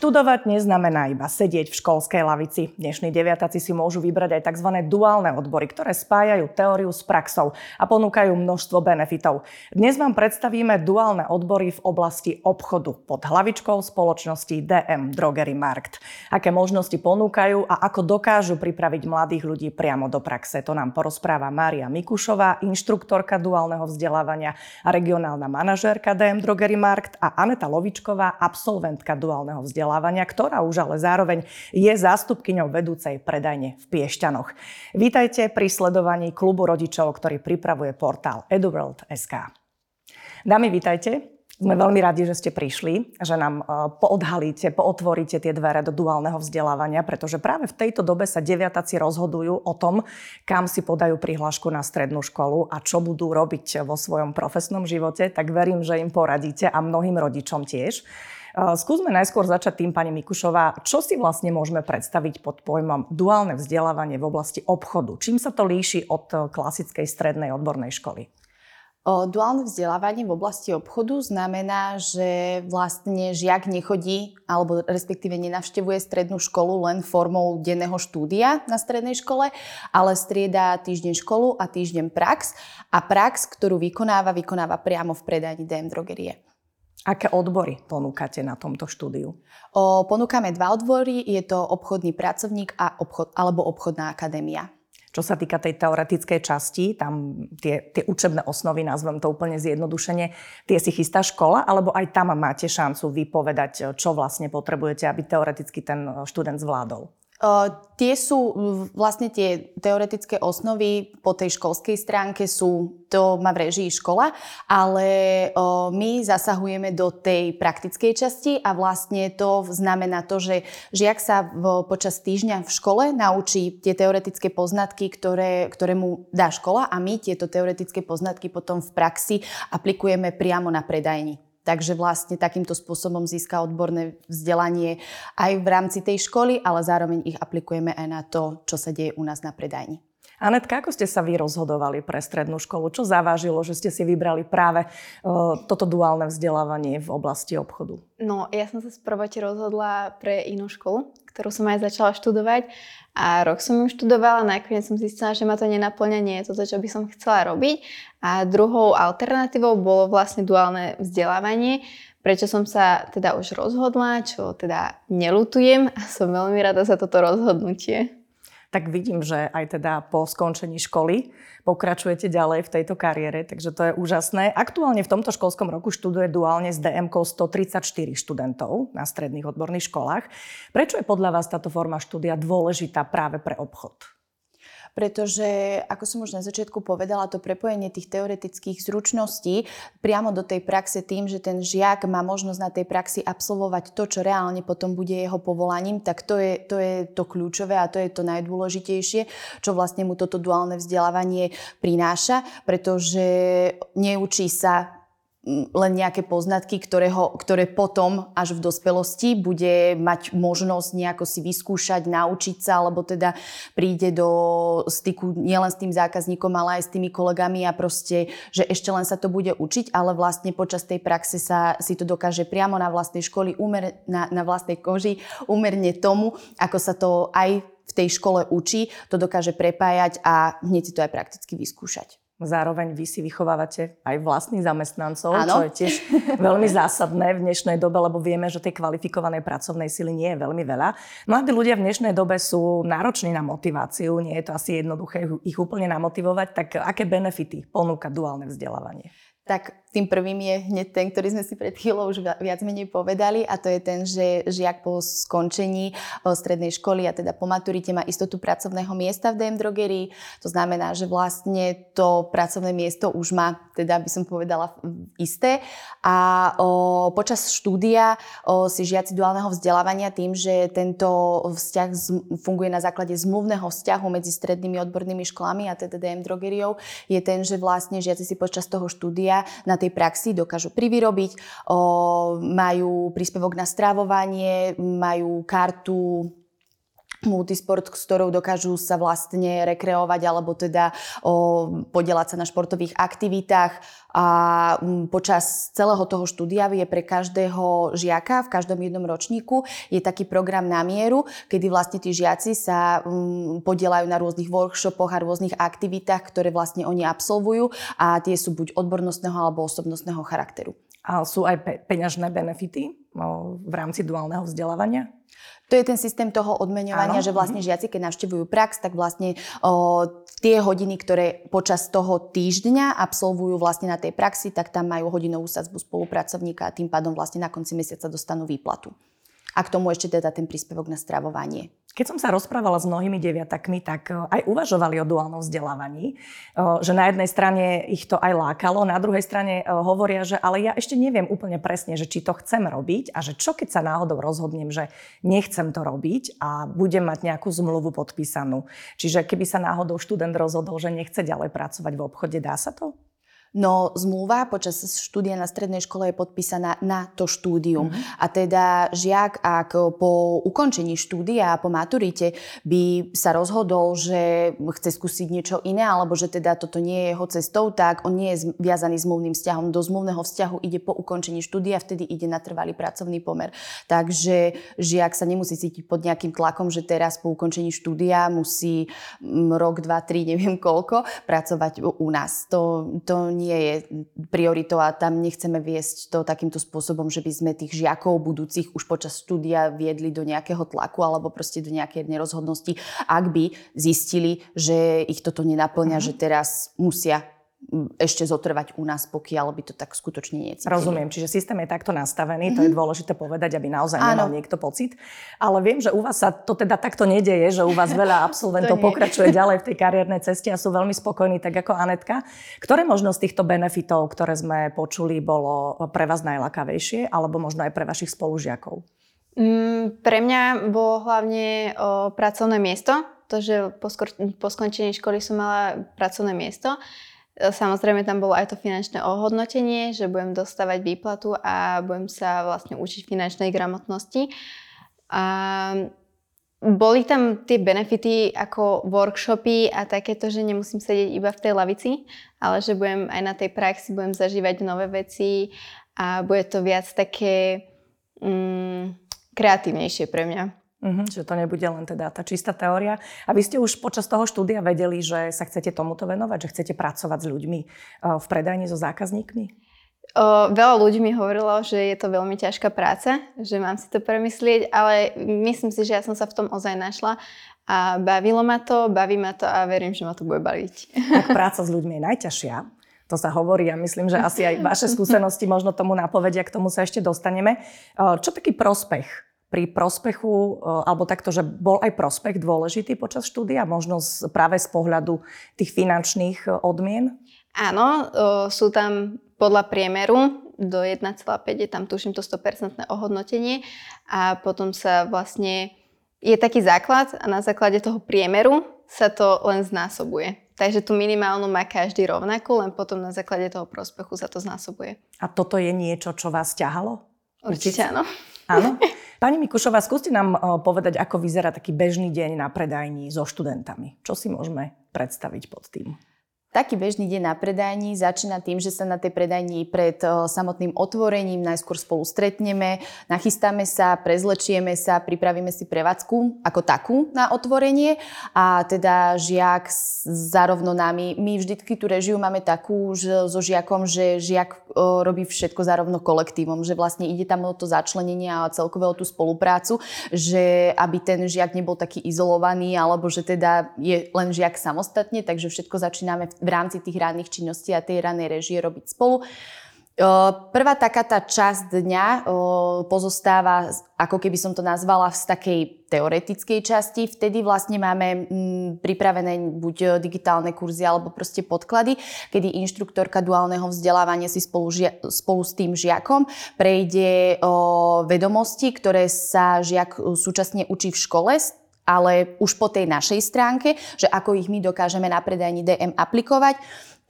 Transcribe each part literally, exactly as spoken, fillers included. Študovať neznamená iba sedieť v školskej lavici. Dnešní deviatáci si môžu vybrať aj tzv. Duálne odbory, ktoré spájajú teóriu s praxou a ponúkajú množstvo benefitov. Dnes vám predstavíme duálne odbory v oblasti obchodu pod hlavičkou spoločnosti dé em Drogerie Markt. Aké možnosti ponúkajú a ako dokážu pripraviť mladých ľudí priamo do praxe, to nám porozpráva Mária Mikušová, inštruktorka duálneho vzdelávania a regionálna manažérka dé em Drogerie Markt, a Aneta Lovičková, absolventka duálneho vzdelávania Vzdelávania, ktorá už ale zároveň je zástupkyňou vedúcej predajne v Piešťanoch. Vítajte pri sledovaní Klubu rodičov, ktorý pripravuje portál Eduworld bodka es ká. Dámy, vítajte. Sme veľmi radi, že ste prišli, že nám poodhalíte, pootvoríte tie dvere do duálneho vzdelávania, pretože práve v tejto dobe sa deviatáci rozhodujú o tom, kam si podajú prihlášku na strednú školu a čo budú robiť vo svojom profesnom živote, tak verím, že im poradíte a mnohým rodičom tiež. Skúsme najskôr začať tým, pani Mikušová, čo si vlastne môžeme predstaviť pod pojmom duálne vzdelávanie v oblasti obchodu? Čím sa to líši od klasickej strednej odbornej školy? Duálne vzdelávanie v oblasti obchodu znamená, že vlastne žiak nechodí alebo respektíve nenavštevuje strednú školu len formou denného štúdia na strednej škole, ale strieda týždeň školu a týždeň prax a prax, ktorú vykonáva, vykonáva priamo v predajni dé em Drogerie. Aké odbory ponúkate na tomto štúdiu? O, ponúkame dva odbory, je to obchodný pracovník a obchod, alebo obchodná akadémia. Čo sa týka tej teoretickej časti, tam tie, tie učebné osnovy, nazvem to úplne zjednodušene, tie si chystá škola, alebo aj tam máte šancu vypovedať, čo vlastne potrebujete, aby teoreticky ten študent zvládol? Uh, tie sú vlastne tie teoretické osnovy po tej školskej stránke sú, to má v režii škola, ale uh, my zasahujeme do tej praktickej časti a vlastne to znamená to, že žiak sa v, počas týždňa v škole naučí tie teoretické poznatky, ktoré, ktoré mu dá škola, a my tieto teoretické poznatky potom v praxi aplikujeme priamo na predajni. Takže vlastne takýmto spôsobom získa odborné vzdelanie aj v rámci tej školy, ale zároveň ich aplikujeme aj na to, čo sa deje u nás na predajni. Anetka, ako ste sa vy rozhodovali pre strednú školu? Čo zavážilo, že ste si vybrali práve uh, toto duálne vzdelávanie v oblasti obchodu? No, ja som sa sprvote rozhodla pre inú školu, ktorú som aj začala študovať. A rok som ju študovala, nakoniec som zistila, že ma to nenapĺňa, nie je to, čo by som chcela robiť. A druhou alternatívou bolo vlastne duálne vzdelávanie, prečo som sa teda už rozhodla, čo teda neľutujem a som veľmi rada za toto rozhodnutie. Tak vidím, že aj teda po skončení školy pokračujete ďalej v tejto kariére, takže to je úžasné. Aktuálne v tomto školskom roku študuje duálne s dé emkou stotridsaťštyri študentov na stredných odborných školách. Prečo je podľa vás táto forma štúdia dôležitá práve pre obchod? Pretože, ako som už na začiatku povedala, to prepojenie tých teoretických zručností priamo do tej praxe tým, že ten žiak má možnosť na tej praxi absolvovať to, čo reálne potom bude jeho povolaním, tak to je to, je to kľúčové a to je to najdôležitejšie, čo vlastne mu toto duálne vzdelávanie prináša, pretože neučí sa len nejaké poznatky, ktoré, ho, ktoré potom až v dospelosti bude mať možnosť nejako si vyskúšať, naučiť sa, alebo teda príde do styku nielen s tým zákazníkom, ale aj s tými kolegami a proste, že ešte len sa to bude učiť, ale vlastne počas tej praxe sa si to dokáže priamo na vlastnej škole, umer, na, na vlastnej koži, úmerne tomu, ako sa to aj v tej škole učí, to dokáže prepájať a hneď si to aj prakticky vyskúšať. Zároveň vy si vychovávate aj vlastných zamestnancov, ano. Čo je tiež veľmi zásadné v dnešnej dobe, lebo vieme, že tej kvalifikovanej pracovnej sily nie je veľmi veľa. Mladí ľudia v dnešnej dobe sú nároční na motiváciu, nie je to asi jednoduché ich úplne namotivovať, tak aké benefity ponúka duálne vzdelávanie? Tak tým prvým je hneď ten, ktorý sme si pred chvíľou už viac menej povedali, a to je ten, že žiak po skončení strednej školy a teda po maturite má istotu pracovného miesta v dé em Drogerii. To znamená, že vlastne to pracovné miesto už má, teda by som povedala, isté. A o, počas štúdia o, si žiaci duálneho vzdelávania tým, že tento vzťah funguje na základe zmluvného vzťahu medzi strednými odbornými školami a teda dé em Drogeriou, je ten, že vlastne žiaci si počas toho štúdia na tej praxi dokážu privyrobiť, majú príspevok na stravovanie, majú kartu multisport, s ktorou dokážu sa vlastne rekreovať alebo teda o, podieľať sa na športových aktivitách. A počas celého toho štúdia je pre každého žiaka v každom jednom ročníku je taký program na mieru, kedy vlastne tí žiaci sa um, podieľajú na rôznych workshopoch a rôznych aktivitách, ktoré vlastne oni absolvujú, a tie sú buď odbornostného alebo osobnostného charakteru. A sú aj pe- peňažné benefity v rámci duálneho vzdelávania? To je ten systém toho odmeňovania, áno, že vlastne žiaci, keď navštevujú prax, tak vlastne o, tie hodiny, ktoré počas toho týždňa absolvujú vlastne na tej praxi, tak tam majú hodinovú sadzbu spolupracovníka a tým pádom vlastne na konci mesiaca dostanú výplatu. A k tomu ešte teda ten príspevok na stravovanie. Keď som sa rozprávala s mnohými deviatakmi, tak aj uvažovali o duálnom vzdelávaní, že na jednej strane ich to aj lákalo, na druhej strane hovoria, že ale ja ešte neviem úplne presne, že či to chcem robiť a že čo keď sa náhodou rozhodnem, že nechcem to robiť a budem mať nejakú zmluvu podpísanú. Čiže keby sa náhodou študent rozhodol, že nechce ďalej pracovať v obchode, dá sa to? No, zmluva počas štúdia na strednej škole je podpísaná na to štúdium. Mm-hmm. A teda žiak, ak po ukončení štúdia a po maturite by sa rozhodol, že chce skúsiť niečo iné, alebo že teda toto nie je jeho cestou, tak on nie je viazaný zmluvným vzťahom. Do zmluvného vzťahu ide po ukončení štúdia, vtedy ide na trvalý pracovný pomer. Takže žiak sa nemusí cítiť pod nejakým tlakom, že teraz po ukončení štúdia musí rok, dva, tri, neviem koľko, pracovať u nás. To, to nie je prioritou a tam nechceme viesť to takýmto spôsobom, že by sme tých žiakov budúcich už počas štúdia viedli do nejakého tlaku alebo proste do nejakej nerozhodnosti, ak by zistili, že ich toto nenapĺňa, mm-hmm. že teraz musia ešte zotrvať u nás, pokiaľ by to tak skutočne necítili. Rozumiem, čiže systém je takto nastavený, mm-hmm. to je dôležité povedať, aby naozaj áno. nemal niekto pocit. Ale viem, že u vás sa to teda takto nedeje, že u vás veľa absolventov pokračuje ďalej v tej kariérnej ceste a sú veľmi spokojní, tak ako Anetka. Ktoré možno z týchto benefitov, ktoré sme počuli, bolo pre vás najlákavejšie alebo možno aj pre vašich spolužiakov? Mm, pre mňa bolo hlavne o, pracovné miesto, to, že po, skor- po skončení školy som mala pracovné miesto. Samozrejme, tam bolo aj to finančné ohodnotenie, že budem dostávať výplatu a budem sa vlastne učiť finančnej gramotnosti. A boli tam tie benefity ako workshopy a takéto, že nemusím sedieť iba v tej lavici, ale že budem aj na tej praxi, budem zažívať nové veci a bude to viac také mm, kreatívnejšie pre mňa. Mm-hmm, že to nebude len teda tá čistá teória. A vy ste už počas toho štúdia vedeli, že sa chcete tomuto venovať, že chcete pracovať s ľuďmi v predajni so zákazníkmi? O, veľa ľudí mi hovorilo, že je to veľmi ťažká práca, že mám si to premyslieť, ale myslím si, že ja som sa v tom ozaj našla a bavilo ma to, baví ma to a verím, že ma to bude baviť. Tak práca s ľuďmi je najťažšia. To sa hovorí a myslím, že asi aj vaše skúsenosti možno tomu napovedia, k tomu sa ešte dostaneme. Čo taký prospech? Pri prospechu, alebo takto, že bol aj prospech dôležitý počas štúdia, možno z, práve z pohľadu tých finančných odmien? Áno, sú tam podľa priemeru do jeden celá päť, je tam tuším to sto percent ohodnotenie a potom sa vlastne, je taký základ a na základe toho priemeru sa to len znásobuje. Takže tú minimálnu má každý rovnakú, len potom na základe toho prospechu sa to znásobuje. A toto je niečo, čo vás ťahalo? Určite áno. Áno. Pani Mikušová, skúste nám povedať, ako vyzerá taký bežný deň na predajni so študentami. Čo si môžeme predstaviť pod tým? Taký bežný deň na predajni začína tým, že sa na tej predajni pred samotným otvorením najskôr spolu stretneme, nachystáme sa, prezlečieme sa, pripravíme si prevádzku ako takú na otvorenie a teda žiak zarovno nami. My vždycky tú režiu máme takú že so žiakom, že žiak robí všetko zarovno kolektívom, že vlastne ide tam o to začlenenie a celkové o tú spoluprácu, že aby ten žiak nebol taký izolovaný alebo že teda je len žiak samostatne, takže všetko začíname v v rámci tých ranných činností a tej ranej režie robiť spolu. Prvá taká tá časť dňa pozostáva, ako keby som to nazvala, z takej teoretickej časti. Vtedy vlastne máme pripravené buď digitálne kurzy alebo proste podklady, kedy inštruktorka duálneho vzdelávania si spolu, žia- spolu s tým žiakom prejde vedomosti, ktoré sa žiak súčasne učí v škole, ale už po tej našej stránke, že ako ich my dokážeme na predajni dé em aplikovať.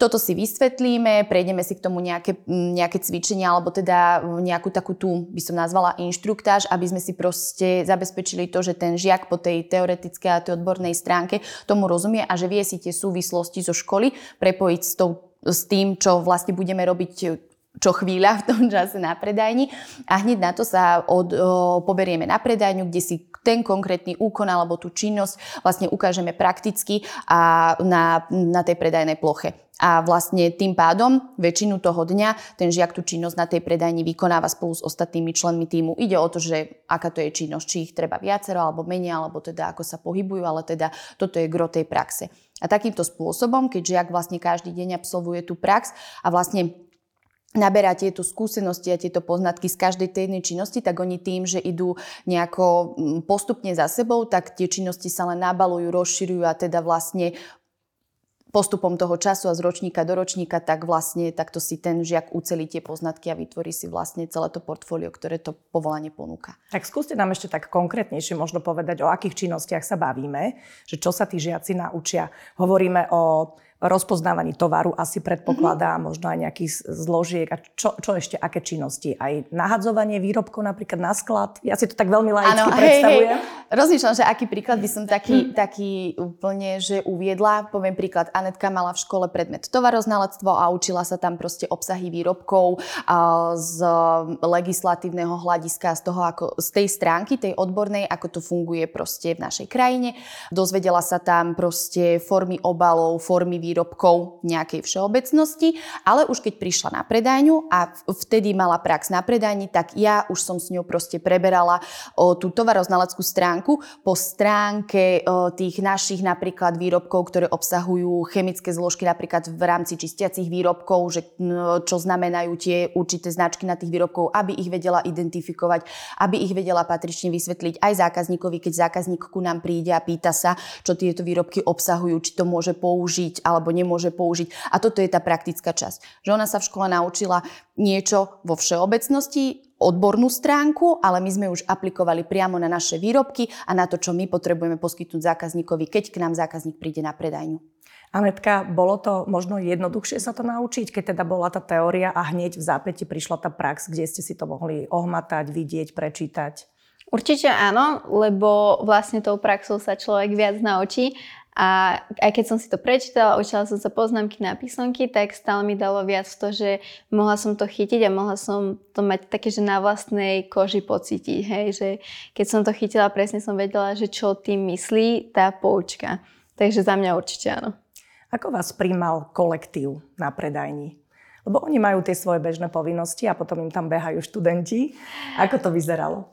Toto si vysvetlíme, prejdeme si k tomu nejaké, nejaké cvičenia alebo teda nejakú takú tú, by som nazvala, inštruktáž, aby sme si proste zabezpečili to, že ten žiak po tej teoretickej a tej odbornej stránke tomu rozumie a že vie si tie súvislosti zo školy prepojiť s, tou, s tým, čo vlastne budeme robiť čo chvíľa v tom čase na predajni a hneď na to sa od, o, poberieme na predajňu, kde si ten konkrétny úkon alebo tú činnosť vlastne ukážeme prakticky a na, na tej predajnej ploche. A vlastne tým pádom väčšinu toho dňa ten žiak tú činnosť na tej predajni vykonáva spolu s ostatnými členmi tímu. Ide o to, že aká to je činnosť, či ich treba viacero alebo menej, alebo teda ako sa pohybujú, ale teda toto je gro tej praxe. A takýmto spôsobom, keď žiak vlastne každý deň absolvuje tú prax a vlastne naberá tieto skúsenosti a tieto poznatky z každej tej jednej činnosti, tak oni tým, že idú nejako postupne za sebou, tak tie činnosti sa len nabalujú, rozširujú a teda vlastne postupom toho času a z ročníka do ročníka, tak vlastne takto si ten žiak ucelí tie poznatky a vytvorí si vlastne celé to portfólio, ktoré to povolanie ponúka. Tak skúste nám ešte tak konkrétnejšie možno povedať, o akých činnostiach sa bavíme, že čo sa tí žiaci naučia. Hovoríme o rozpoznávaní tovaru asi predpokladá, mm-hmm. možno aj nejakých zložiek a čo, čo ešte, aké činnosti? Aj nahadzovanie výrobkov napríklad na sklad? Ja si to tak veľmi laicky ano, predstavujem. Hej, hej. Rozmýšľam, že aký príklad by som taký, taký úplne, že uviedla. Poviem príklad, Anetka mala v škole predmet tovaroználectvo a učila sa tam proste obsahy výrobkov z legislatívneho hľadiska, z toho, ako, z tej stránky, tej odbornej, ako to funguje proste v našej krajine. Dozvedela sa tam proste formy obalov, formy výrobkov, výrobkov nejakej všeobecnosti, ale už keď prišla na predajňu a vtedy mala prax na predajni, tak ja už som s ňou proste preberala o, tú tovaroznaleckú stránku po stránke o, tých našich napríklad výrobkov, ktoré obsahujú chemické zložky napríklad v rámci čistiacich výrobkov, že, čo znamenajú tie určité značky na tých výrobkov, aby ich vedela identifikovať, aby ich vedela patrične vysvetliť aj zákazníkovi, keď zákazník ku nám príde a pýta sa, čo tieto výrobky obsahujú, či to môže použiť, ale alebo nemôže použiť. A toto je tá praktická časť. Že ona sa v škole naučila niečo vo všeobecnosti, odbornú stránku, ale my sme už aplikovali priamo na naše výrobky a na to, čo my potrebujeme poskytnúť zákazníkovi, keď k nám zákazník príde na predajňu. Anetka, bolo to možno jednoduchšie sa to naučiť, keď teda bola tá teória a hneď v zápäti prišla tá prax, kde ste si to mohli ohmatať, vidieť, prečítať? Určite áno, lebo vlastne tou praxou sa človek viac naučí. A aj keď som si to prečítala, učila som sa poznámky na písomky, tak stále mi dalo viac to, že mohla som to chytiť a mohla som to mať také, že na vlastnej koži pocítiť. Hej? Že keď som to chytila, presne som vedela, že čo tým myslí tá poučka. Takže za mňa určite áno. Ako vás prijímal kolektív na predajni? Lebo oni majú tie svoje bežné povinnosti a potom im tam behajú študenti. Ako to vyzeralo?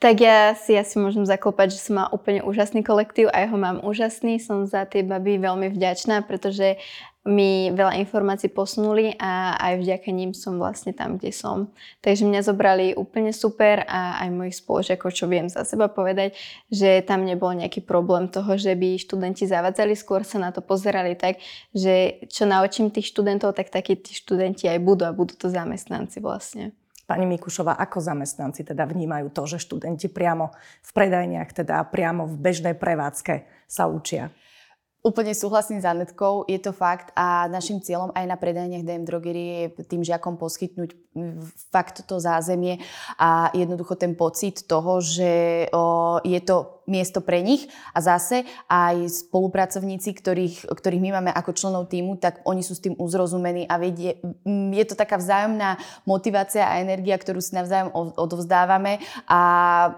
Tak ja si asi môžem zaklopať, že som mala úplne úžasný kolektív a ja ho mám úžasný. Som za tie baby veľmi vďačná, pretože mi veľa informácií posunuli a aj vďaka ním som vlastne tam, kde som. Takže mňa zobrali úplne super a aj mojich spoložiakov, čo viem za seba povedať, že tam nebol nejaký problém toho, že by študenti zavadzali, skôr sa na to pozerali tak, že čo naučím tých študentov, tak takí tí študenti aj budú a budú to zamestnanci vlastne. Pani Mikušová, ako zamestnanci teda vnímajú to, že študenti priamo v predajniach, teda priamo v bežnej prevádzke sa učia? Úplne súhlasím s Anetkou, je to fakt a našim cieľom aj na predajniach dé em Drogerie je tým žiakom poskytnúť fakt to zázemie a jednoducho ten pocit toho, že je to miesto pre nich a zase aj spolupracovníci, ktorých, ktorých my máme ako členov tímu, tak oni sú s tým uzrozumení a vedie, je to taká vzájomná motivácia a energia, ktorú si navzájom odovzdávame a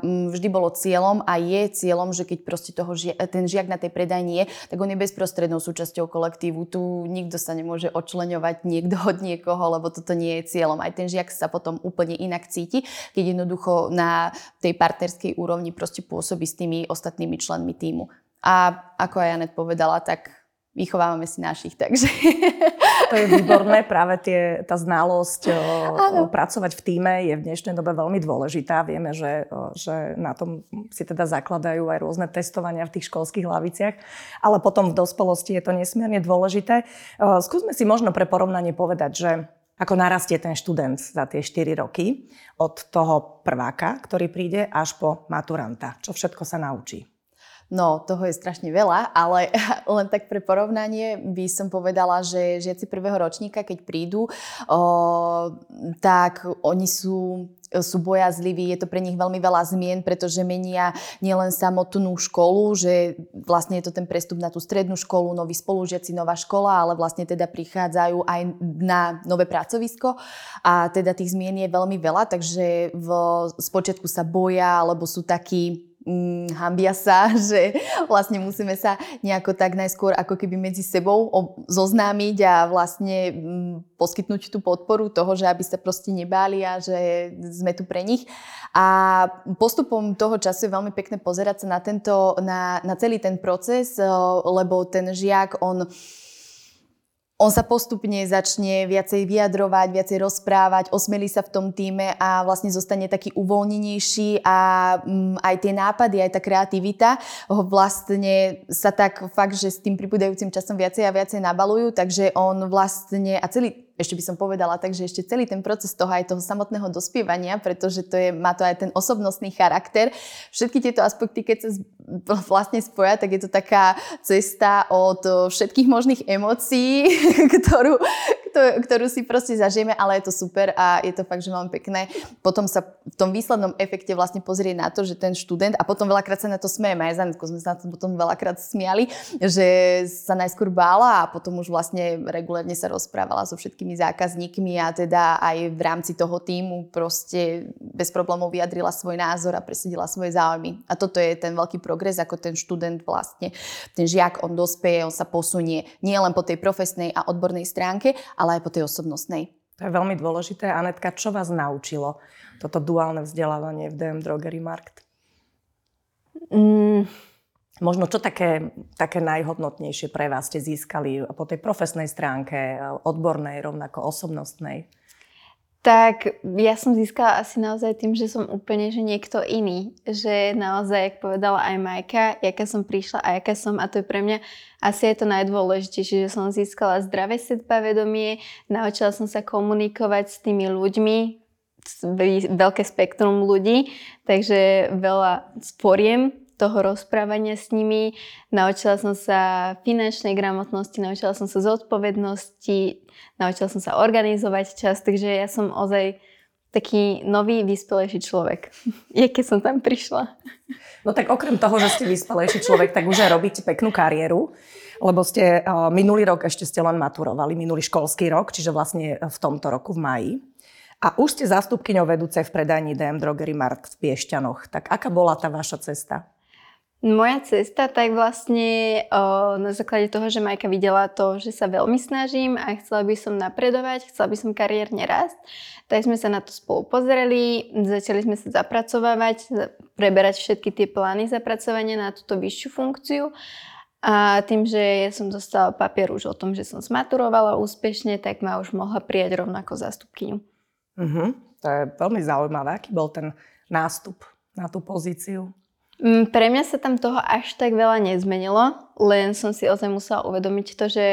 vždy bolo cieľom a je cieľom, že keď proste toho, ten žiak na tej predajni je, tak on je bezprostrednou súčasťou kolektívu. Tu nikto sa nemôže odčleňovať niekto od niekoho, lebo toto nie je cieľom. Aj ten žiak sa potom úplne inak cíti, keď jednoducho na tej partnerskej úrovni proste pôsobí s tými ostatnými členmi tímu. A ako aj Janet povedala, tak vychovávame si našich, takže... To je výborné, práve tie, tá znalosť o, o, pracovať v tíme je v dnešnej dobe veľmi dôležitá. Vieme, že, o, že na tom si teda zakladajú aj rôzne testovania v tých školských laviciach, ale potom v dospelosti je to nesmierne dôležité. O, skúsme si možno pre porovnanie povedať, že ako narastie ten študent za tie štyri roky od toho prváka, ktorý príde, až po maturanta. Čo všetko sa naučí? No, toho je strašne veľa, ale len tak pre porovnanie by som povedala, že žiaci prvého ročníka, keď prídu, o, tak oni sú... sú bojazliví, je to pre nich veľmi veľa zmien, pretože menia nielen samotnú školu, že vlastne je to ten prestup na tú strednú školu, noví spolužiaci, nová škola, ale vlastne teda prichádzajú aj na nové pracovisko a teda tých zmien je veľmi veľa, takže v, spočiatku sa boja, alebo sú takí Hmm, hambia sa, že vlastne musíme sa nejako tak najskôr ako keby medzi sebou zoznámiť a vlastne hmm, poskytnúť tú podporu toho, že aby sa proste nebáli a že sme tu pre nich. A postupom toho času je veľmi pekné pozerať sa na, tento, na, na celý ten proces, lebo ten žiak, on On sa postupne začne viacej vyjadrovať, viacej rozprávať, osmelí sa v tom týme a vlastne zostane taký uvoľnenejší a aj tie nápady, aj tá kreativita ho vlastne sa tak fakt, že s tým pribúdajúcim časom viacej a viacej nabalujú, takže on vlastne a celý ešte by som povedala, takže ešte celý ten proces toho aj toho samotného dospievania, pretože to je, má to aj ten osobnostný charakter. Všetky tieto aspekty, keď sa vlastne spoja, tak je to taká cesta od všetkých možných emócií, ktorú, ktorú si proste zažijeme, ale je to super a je to fakt, že veľmi pekné. Potom sa v tom výslednom efekte vlastne pozrie na to, že ten študent, a potom veľakrát sa na to smejeme, aj Zanetko sme sa na to potom veľakrát smiali, že sa najskôr bála a potom už vlastne regulérne sa rozprávala so všetkými zákazníkmi a teda aj v rámci toho tímu proste bez problémov vyjadrila svoj názor a presadila svoje záujmy. A toto je ten veľký progres, ako ten študent vlastne, ten žiak, on dospeje, on sa posunie nielen po tej profesnej a odbornej stránke, ale aj po tej osobnostnej. To je veľmi dôležité. Anetka, čo vás naučilo toto duálne vzdelávanie v dé em Drogerie Markt? Mm, možno čo také, také najhodnotnejšie pre vás ste získali po tej profesnej stránke, odbornej, rovnako osobnostnej? Tak ja som získala asi naozaj tým, že som úplne že niekto iný. Že naozaj, jak povedala aj Majka, jaká som prišla a jaká som, a to je pre mňa asi aj to najdôležitejšie, že som získala zdravé sebavedomie, naučila som sa komunikovať s tými ľuďmi, veľké spektrum ľudí, takže veľa sporiem toho rozprávania s nimi. Naučila som sa finančnej gramotnosti, naučila som sa zodpovednosti, naučila som sa organizovať čas, takže ja som ozaj taký nový, vyspelejší človek. Je, keď som tam prišla. No tak okrem toho, že ste vyspelejší človek, tak už aj robíte peknú kariéru, lebo ste minulý rok ešte ste len maturovali, minulý školský rok, čiže vlastne v tomto roku v máji. A už ste zástupkyňou vedúce v predajni dé em Drogerie Markt v Piešťanoch. Tak aká bola tá vaša cesta? Moja cesta, tak vlastne o, na základe toho, že Majka videla to, že sa veľmi snažím a chcela by som napredovať, chcela by som kariérne rásť, tak sme sa na to spolu pozreli, začali sme sa zapracovávať, preberať všetky tie plány zapracovania na túto vyššiu funkciu. A tým, že ja som dostala papier už o tom, že som zmaturovala úspešne, tak ma už mohla prijať rovnako zástupkyňu. Uh-huh. To je veľmi zaujímavé. Aký bol ten nástup na tú pozíciu? Pre mňa sa tam toho až tak veľa nezmenilo, len som si ozaj musela uvedomiť to, že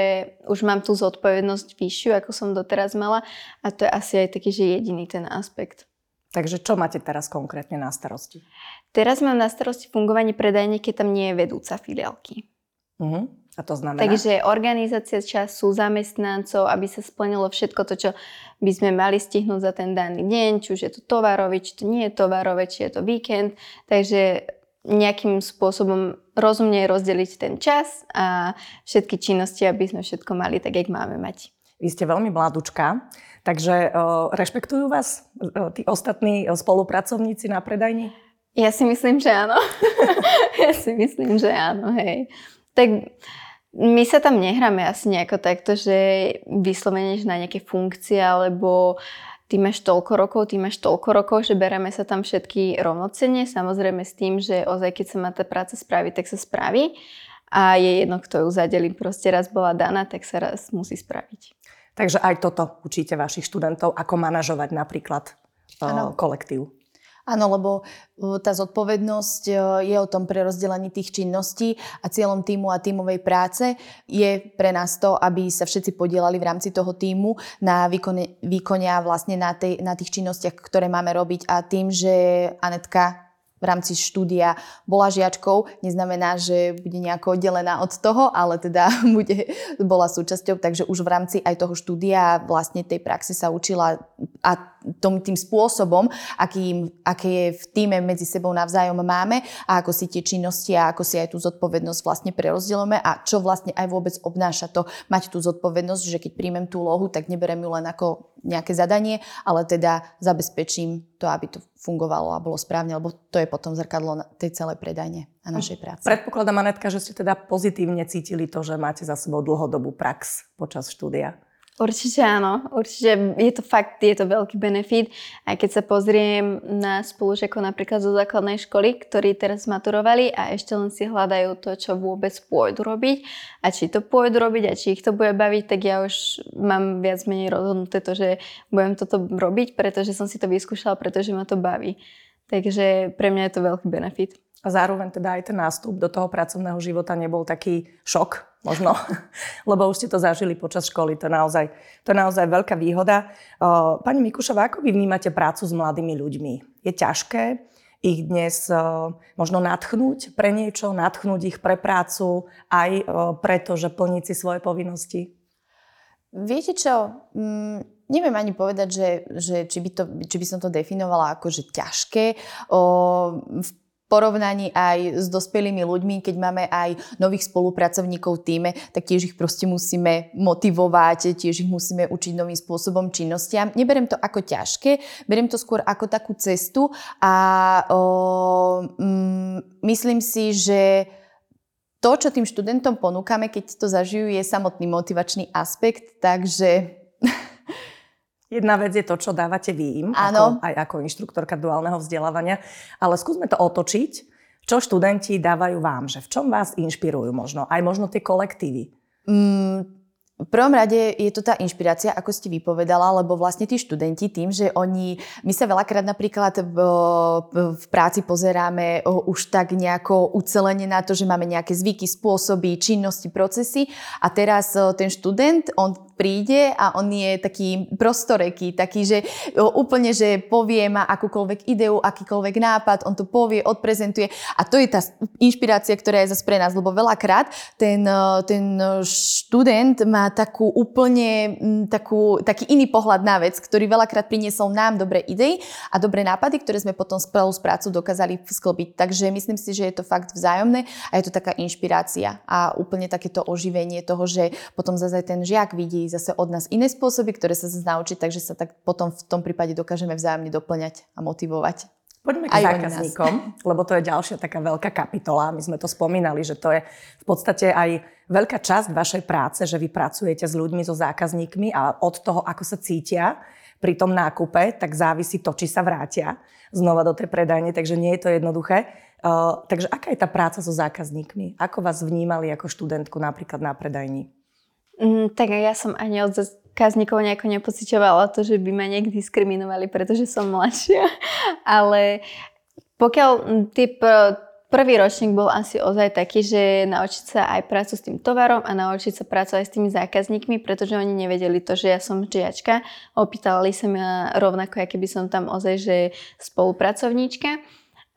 už mám tú zodpovednosť vyššiu, ako som doteraz mala, a to je asi aj taký, že jediný ten aspekt. Takže čo máte teraz konkrétne na starosti? Teraz mám na starosti fungovanie predajne, keď tam nie je vedúca filiálky. Uh-huh. A to znamená? Takže organizácia času zamestnancov, aby sa splnilo všetko to, čo by sme mali stihnúť za ten daný deň, či už je to tovarové, či to nie je tovarové, či je to víkend, takže nejakým spôsobom rozumne rozdeliť ten čas a všetky činnosti, aby sme všetko mali tak, jak máme mať. Vy ste veľmi mladučka, takže uh, rešpektujú vás uh, tí ostatní uh, spolupracovníci na predajni? Ja si myslím, že áno. ja si myslím, že áno, hej. Tak my sa tam nehráme asi nejako takto, že vyslovene že na nejaké funkcie, alebo ty máš toľko rokov, ty máš toľko rokov, že bereme sa tam všetky rovnocenne, samozrejme s tým, že ozaj, keď sa má tá práca spraviť, tak sa spraví a je jedno, kto ju zadeli, proste raz bola daná, tak sa raz musí spraviť. Takže aj toto učíte vašich študentov, ako manažovať napríklad o, kolektív. Áno, lebo tá zodpovednosť je o tom prerozdelení tých činností a cieľom tímu a tímovej práce je pre nás to, aby sa všetci podielali v rámci toho tímu na výkone, výkone a vlastne na, tej, na tých činnostiach, ktoré máme robiť. A tým, že Anetka v rámci štúdia bola žiačkou, neznamená, že bude nejako oddelená od toho, ale teda bude, bola súčasťou, takže už v rámci aj toho štúdia vlastne tej praxe sa učila a tom, tým spôsobom, aký, aké v tíme medzi sebou navzájom máme a ako si tie činnosti a ako si aj tú zodpovednosť vlastne prerozdielujeme a čo vlastne aj vôbec obnáša to mať tú zodpovednosť, že keď príjmem tú lohu, tak neberem ju len ako nejaké zadanie, ale teda zabezpečím to, aby to fungovalo a bolo správne, lebo to je potom zrkadlo tej celej predajne a našej práce. Predpokladám, Anetka, že ste teda pozitívne cítili to, že máte za sebou dlhodobú prax počas štúdia. Určite áno, určite je to fakt, je to veľký benefit. Aj keď sa pozriem na spolužiakov napríklad zo základnej školy, ktorí teraz maturovali a ešte len si hľadajú to, čo vôbec pôjdu robiť a či to pôjdu robiť a či ich to bude baviť, tak ja už mám viac menej rozhodnuté to, že budem toto robiť, pretože som si to vyskúšala, pretože ma to baví. Takže pre mňa je to veľký benefit. A zároveň teda aj ten nástup do toho pracovného života nebol taký šok. Možno, lebo už ste to zažili počas školy. To je naozaj, to je naozaj veľká výhoda. Pani Mikušová, ako vy vnímate prácu s mladými ľuďmi? Je ťažké ich dnes možno nadchnúť pre niečo, nadchnúť ich pre prácu, aj preto, že plní si svoje povinnosti? Viete čo, mm, neviem ani povedať, že, že či, by to, či by som to definovala ako, že ťažké. O, v porovnaní aj s dospelými ľuďmi, keď máme aj nových spolupracovníkov v tíme, tak tiež ich proste musíme motivovať, tiež ich musíme učiť novým spôsobom činnostiam. Neberiem to ako ťažké, beriem to skôr ako takú cestu a o, mm, myslím si, že to, čo tým študentom ponúkame, keď to zažijú, je samotný motivačný aspekt, takže... Jedna vec je to, čo dávate vy im, ako, aj ako inštruktorka duálneho vzdelávania, ale skúsme to otočiť, čo študenti dávajú vám, že v čom vás inšpirujú možno, aj možno tie kolektívy. Mm. V prvom rade je to tá inšpirácia, ako ste vypovedala, lebo vlastne tí študenti tým, že oni, my sa veľakrát napríklad v, v práci pozeráme už tak nejako ucelene na to, že máme nejaké zvyky, spôsoby, činnosti, procesy a teraz ten študent, on príde a on je taký prostoreký, taký, že úplne, že povie ma akúkoľvek ideu, akýkoľvek nápad, on to povie, odprezentuje a to je tá inšpirácia, ktorá je zase pre nás, lebo veľakrát ten, ten študent má takú úplne takú, taký iný pohľad na vec, ktorý veľakrát priniesol nám dobré idey a dobré nápady, ktoré sme potom spolu s prácu dokázali sklbiť. Takže myslím si, že je to fakt vzájomné a je to taká inšpirácia a úplne takéto oživenie toho, že potom zase ten žiak vidí zase od nás iné spôsoby, ktoré sa zase naučí, takže sa tak potom v tom prípade dokážeme vzájomne doplňať a motivovať. Poďme k zákazníkom, lebo to je ďalšia taká veľká kapitola. My sme to spomínali, že to je v podstate aj veľká časť vašej práce, že vy pracujete s ľuďmi, so zákazníkmi a od toho, ako sa cítia pri tom nákupe, tak závisí to, či sa vrátia znova do tej predajne, takže nie je to jednoduché. Uh, takže aká je tá práca so zákazníkmi? Ako vás vnímali ako študentku napríklad na predajni? Mm, tak ja som ani od zákazníkov nejako nepociťovala to, že by ma nejak diskriminovali, pretože som mladšia. Ale pokiaľ typ, prvý ročník bol asi ozaj taký, že naučiť sa aj prácu s tým tovarom a naučiť sa prácu aj s tými zákazníkmi, pretože oni nevedeli to, že ja som žiačka. Opýtali sa ma rovnako, aké by som tam ozaj, že spolupracovníčka.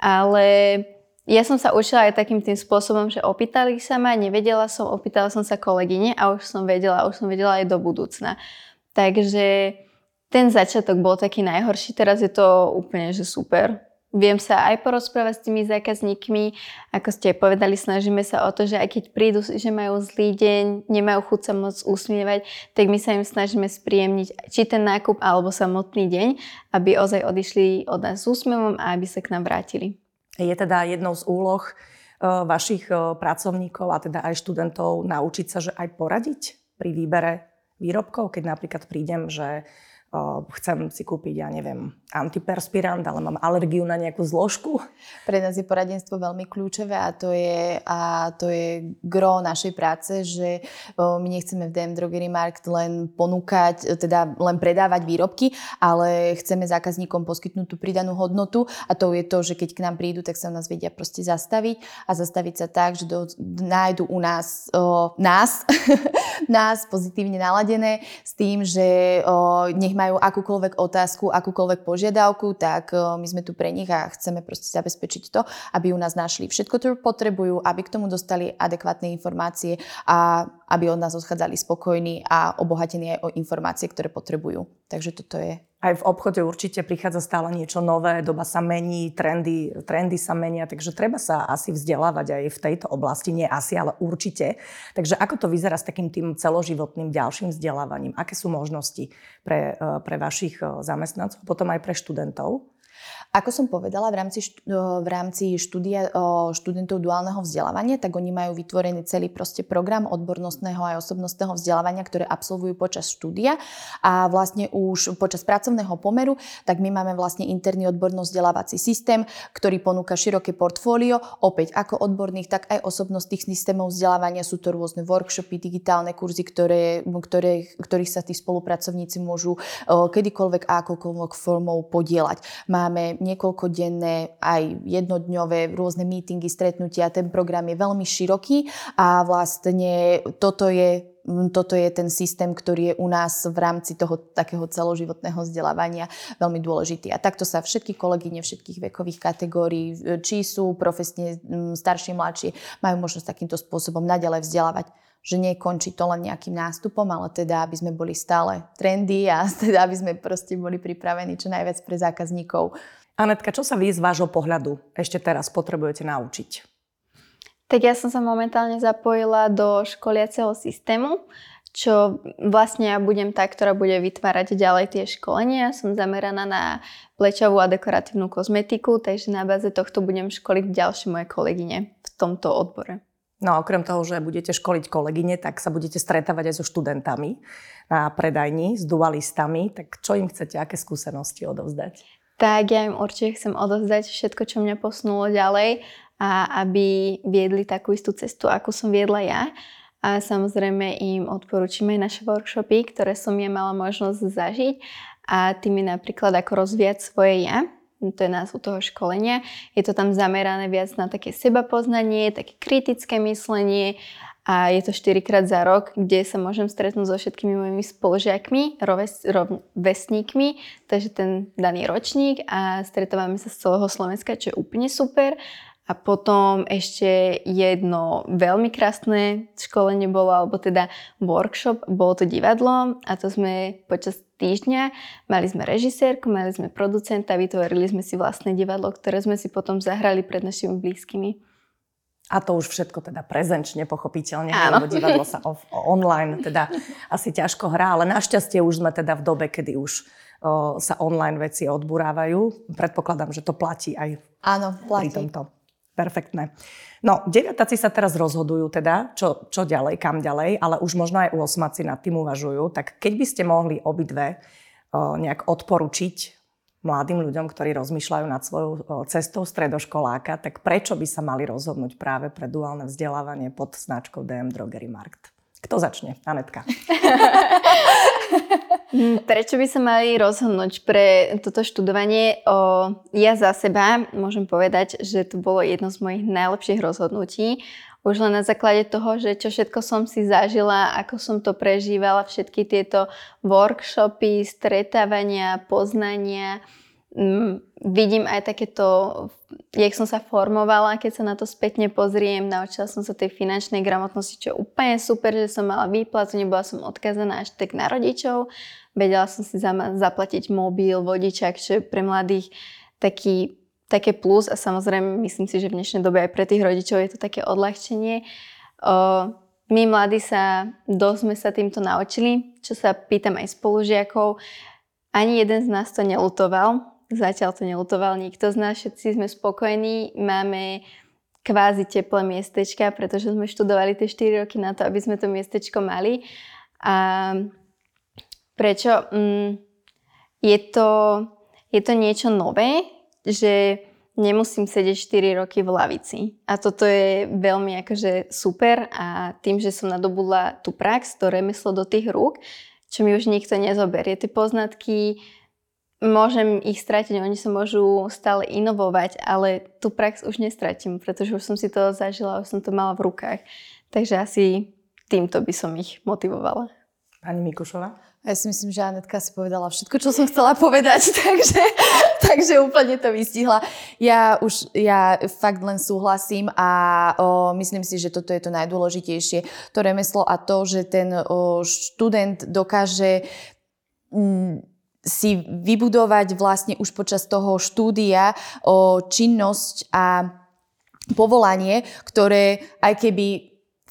Ale... Ja som sa učila aj takým tým spôsobom, že opýtali sa ma, nevedela som, opýtala som sa kolegyne a už som vedela, už som vedela aj do budúcna. Takže ten začiatok bol taký najhorší, teraz je to úplne, že super. Viem sa aj porozprávať s tými zákazníkmi, ako ste povedali, snažíme sa o to, že aj keď prídu, že majú zlý deň, nemajú chuť sa moc usmievať, tak my sa im snažíme spríjemniť či ten nákup alebo samotný deň, aby ozaj odišli od nás s úsmevom a aby sa k nám vrátili. Je teda jednou z úloh uh, vašich uh, pracovníkov a teda aj študentov naučiť sa, že aj poradiť pri výbere výrobkov, keď napríklad prídem, že Uh, chcem si kúpiť, ja neviem, antiperspirant, ale mám alergiu na nejakú zložku. Pre nás je poradenstvo veľmi kľúčové a to je, a to je gro našej práce, že uh, my nechceme v dé em Drogerie Markt len ponúkať, teda len predávať výrobky, ale chceme zákazníkom poskytnúť tú pridanú hodnotu a to je to, že keď k nám prídu, tak sa nás vedia proste zastaviť a zastaviť sa tak, že do, nájdu u nás uh, nás, nás pozitívne naladené s tým, že uh, nech majú akúkoľvek otázku, akúkoľvek požiadavku, tak my sme tu pre nich a chceme proste zabezpečiť to, aby u nás našli všetko, čo potrebujú, aby k tomu dostali adekvátne informácie a aby od nás odchádzali spokojní a obohatení aj o informácie, ktoré potrebujú. Takže toto je. Aj v obchode určite prichádza stále niečo nové, doba sa mení, trendy, trendy sa menia, takže treba sa asi vzdelávať aj v tejto oblasti, nie asi, ale určite. Takže ako to vyzerá s takým tým celoživotným ďalším vzdelávaním? Aké sú možnosti pre, pre vašich zamestnancov, potom aj pre študentov? Ako som povedala, v rámci, v rámci štúdia študentov duálneho vzdelávania, tak oni majú vytvorený celý proste program odbornostného aj osobnostného vzdelávania, ktoré absolvujú počas štúdia a vlastne už počas pracovného pomeru, tak my máme vlastne interný odbornosť vzdelávací systém, ktorý ponúka široké portfólio, opäť ako odborných, tak aj osobnostných systémov vzdelávania. Sú to rôzne workshopy, digitálne kurzy, ktoré, ktoré, ktorých sa tí spolupracovníci môžu kedykoľvek a akokoľvek formou podieľať. Máme niekoľkodenné, aj jednodňové rôzne meetingy, stretnutia. Ten program je veľmi široký a vlastne toto je, toto je ten systém, ktorý je u nás v rámci toho takého celoživotného vzdelávania veľmi dôležitý. A takto sa všetky kolegyne všetkých vekových kategórií, či sú profesne staršie, mladšie, majú možnosť takýmto spôsobom naďalej vzdelávať. Že nekončí to len nejakým nástupom, ale teda, aby sme boli stále trendy a teda, aby sme proste boli pripravení čo najviac pre zákazníkov. Anetka, čo sa vy z vášho pohľadu ešte teraz potrebujete naučiť? Tak ja som sa momentálne zapojila do školiaceho systému, čo vlastne ja budem tá, ktorá bude vytvárať ďalej tie školenia. Som zameraná na plečovú a dekoratívnu kozmetiku, takže na báze tohto budem školiť ďalšie moje kolegyne v tomto odbore. No a okrem toho, že budete školiť kolegyne, tak sa budete stretávať aj so študentami na predajni, s dualistami. Tak čo im chcete, aké skúsenosti odovzdať? Tak ja im určite chcem odovzdať všetko, čo mňa posunulo ďalej a aby viedli takú istú cestu, ako som viedla ja. A samozrejme im odporúčime naše workshopy, ktoré som ja mala možnosť zažiť a tými napríklad ako rozvíjať svoje ja. To je názov toho školenia. Je to tam zamerané viac na také sebapoznanie, také kritické myslenie a je to štyrikrát za rok, kde sa môžem stretnúť so všetkými mojimi spolužiakmi, roves, rovesníkmi, takže ten daný ročník a stretávame sa z celého Slovenska, čo je úplne super. A potom ešte jedno veľmi krásne školenie bolo, alebo teda workshop, bolo to divadlo a to sme počas týždňa, mali sme režisérku, mali sme producenta, vytvorili sme si vlastné divadlo, ktoré sme si potom zahrali pred našimi blízkymi. A to už všetko teda prezenčne, pochopiteľne, lebo divadlo sa off, online teda asi ťažko hrá, ale našťastie už sme teda v dobe, kedy už o, sa online veci odburávajú. Predpokladám, že to platí aj Áno, platí. pri tomto. Perfektné. No, deviatáci sa teraz rozhodujú teda, čo, čo ďalej, kam ďalej, ale už možno aj osmáci nad tým uvažujú. Tak keď by ste mohli obidve o, nejak odporučiť mladým ľuďom, ktorí rozmýšľajú nad svojou o, cestou stredoškoláka, tak prečo by sa mali rozhodnúť práve pre duálne vzdelávanie pod značkou dé em Drogerie Markt? Kto začne? Anetka. Prečo by sa mali rozhodnúť pre toto študovanie? O, ja za seba môžem povedať, že to bolo jedno z mojich najlepších rozhodnutí. Už len na základe toho, že čo všetko som si zažila, ako som to prežívala, všetky tieto workshopy, stretávania, poznania. M, vidím aj takéto, jak som sa formovala, keď sa na to spätne pozriem. Naučila som sa tej finančnej gramotnosti, čo je úplne super, že som mala výplatu, nebola som odkazaná až tak na rodičov. Vedela som si zaplatiť mobil, vodičák, čo je pre mladých taký, také plus a samozrejme myslím si, že v dnešnej dobe aj pre tých rodičov je to také odľahčenie. O, my mladí sa, dosť sme sa týmto naučili, čo sa pýtam aj spolužiakov. Ani jeden z nás to neľutoval, zatiaľ to neľutoval nikto z nás, všetci sme spokojní, máme kvázi teplé miestečka, pretože sme študovali tie štyri roky na to, aby sme to miestečko mali. A prečo? Je to, je to niečo nové, že nemusím sedieť štyri roky v lavici. A toto je veľmi akože super a tým, že som nadobudla tú prax, to remeslo do tých rúk, čo mi už nikto nezoberie. Tie poznatky, môžem ich stratiť, oni sa môžu stále inovovať, ale tú prax už nestratím, pretože už som si to zažila, už som to mala v rukách. Takže asi týmto by som ich motivovala. Pani Mikušová? Ja si myslím, že Anetka si povedala všetko, čo som chcela povedať, takže, takže úplne to vystihla. Ja už ja fakt len súhlasím a o, myslím si, že toto je to najdôležitejšie. To remeslo a to, že ten o, študent dokáže m, si vybudovať vlastne už počas toho štúdia o, činnosť a povolanie, ktoré aj keby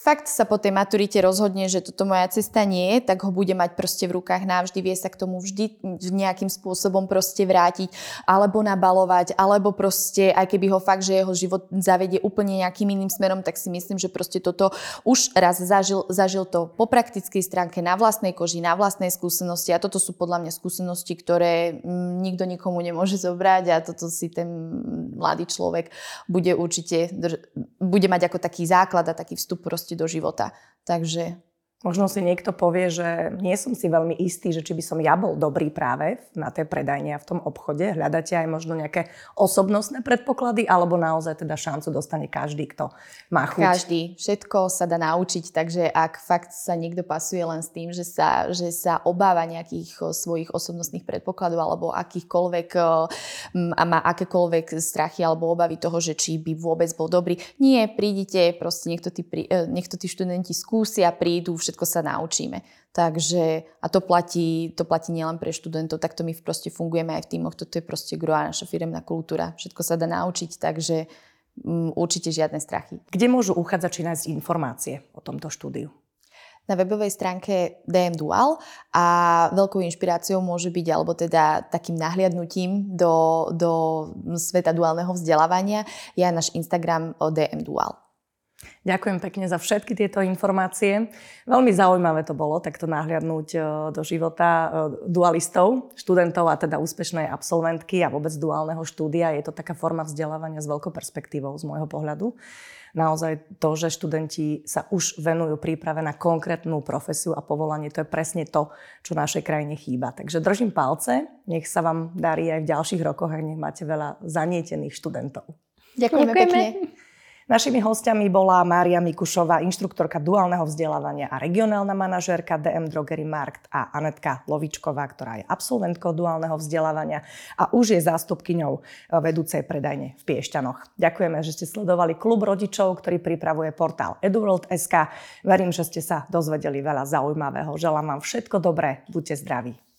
fakt sa po tej maturite rozhodne, že toto moja cesta nie je, tak ho bude mať proste v rukách navždy, vie sa k tomu vždy nejakým spôsobom proste vrátiť, alebo nabalovať, alebo proste, aj keby ho fakt, že jeho život zavedie úplne nejakým iným smerom, tak si myslím, že proste toto už raz zažil, zažil to po praktickej stránke, na vlastnej koži, na vlastnej skúsenosti a toto sú podľa mňa skúsenosti, ktoré nikto nikomu nemôže zobrať a toto si ten mladý človek bude určite, bude mať ako taký základ a taký vstup proste do života. Takže... Možno si niekto povie, že nie som si veľmi istý, že či by som ja bol dobrý práve na tej predajne a v tom obchode. Hľadáte aj možno nejaké osobnostné predpoklady, alebo naozaj teda šancu dostane každý, kto má chuť? Každý. Všetko sa dá naučiť, takže ak fakt sa niekto pasuje len s tým, že sa, že sa obáva nejakých svojich osobnostných predpokladov alebo akýchkoľvek a má akékoľvek strachy alebo obavy toho, že či by vôbec bol dobrý. Nie, prídite, proste niekto tí, niekto tí študenti skúsia, prídu, všetko sa naučíme. Takže, a to platí, to platí nielen pre študentov, takto my proste fungujeme aj v tímoch, toto je proste groa, naša firemná kultúra, všetko sa dá naučiť, takže um, určite žiadne strachy. Kde môžu uchádzači nájsť informácie o tomto štúdiu? Na webovej stránke dé em Dual a veľkou inšpiráciou môže byť, alebo teda takým nahliadnutím do, do sveta duálneho vzdelávania je náš Instagram dé em Dual. Ďakujem pekne za všetky tieto informácie. Veľmi zaujímavé to bolo takto nahliadnúť do života dualistov, študentov a teda úspešnej absolventky a vôbec duálneho štúdia. Je to taká forma vzdelávania s veľkou perspektívou z môjho pohľadu. Naozaj to, že študenti sa už venujú príprave na konkrétnu profesiu a povolanie, to je presne to, čo našej krajine chýba. Takže držím palce, nech sa vám darí aj v ďalších rokoch a nech máte veľa zanietených študentov. Ďakujeme, Ďakujeme. pekne. Našimi hostiami bola Mária Mikušová, inštruktorka duálneho vzdelávania a regionálna manažérka dé em Drogerie Markt a Anetka Lovičková, ktorá je absolventkou duálneho vzdelávania a už je zástupkyňou vedúcej predajne v Piešťanoch. Ďakujeme, že ste sledovali Klub rodičov, ktorý pripravuje portál Eduworld bodka es ká. Verím, že ste sa dozvedeli veľa zaujímavého. Želám vám všetko dobré, buďte zdraví.